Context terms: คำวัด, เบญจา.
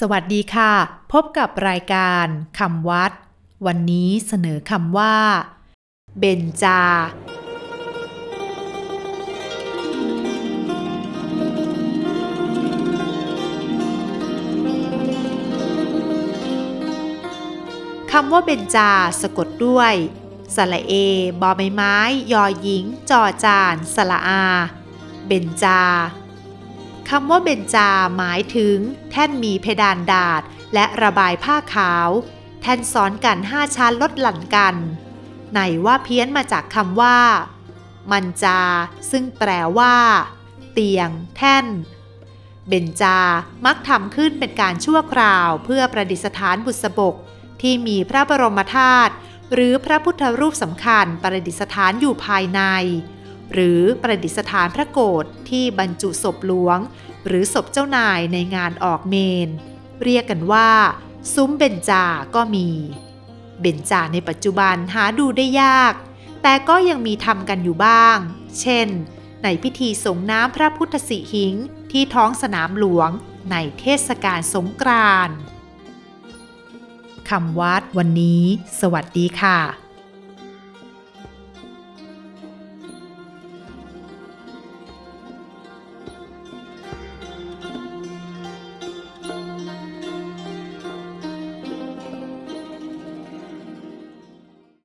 สวัสดีค่ะพบกับรายการคำวัดวันนี้เสนอคำว่าเบญจาคำว่าเบญจาสะกดด้วยสระเอบอใบไม้ยอหญิงจอจานสระอาเบญจาคำว่าเบญจาหมายถึงแท่นมีเพดานดาษและระบายผ้าขาวแท่นซ้อนกัน5ชั้นลดหลั่นกันไหนว่าเพี้ยนมาจากคำว่ามันจาซึ่งแปลว่าเตียงแท่นเบญจามักทำขึ้นเป็นการชั่วคราวเพื่อประดิษฐานบุษบกที่มีพระบรมธาตุหรือพระพุทธรูปสำคัญประดิษฐานอยู่ภายในหรือประดิษฐานพระโกฐที่บรรจุศพหลวงหรือศพเจ้านายในงานออกเมนเรียกกันว่าซุ้มเบญจาก็มีเบญจาในปัจจุบันหาดูได้ยากแต่ก็ยังมีทำกันอยู่บ้างเช่นในพิธีส่งน้ำพระพุทธสิหิงค์ที่ท้องสนามหลวงในเทศกาลสงกรานต์คำวัดวันนี้สวัสดีค่ะ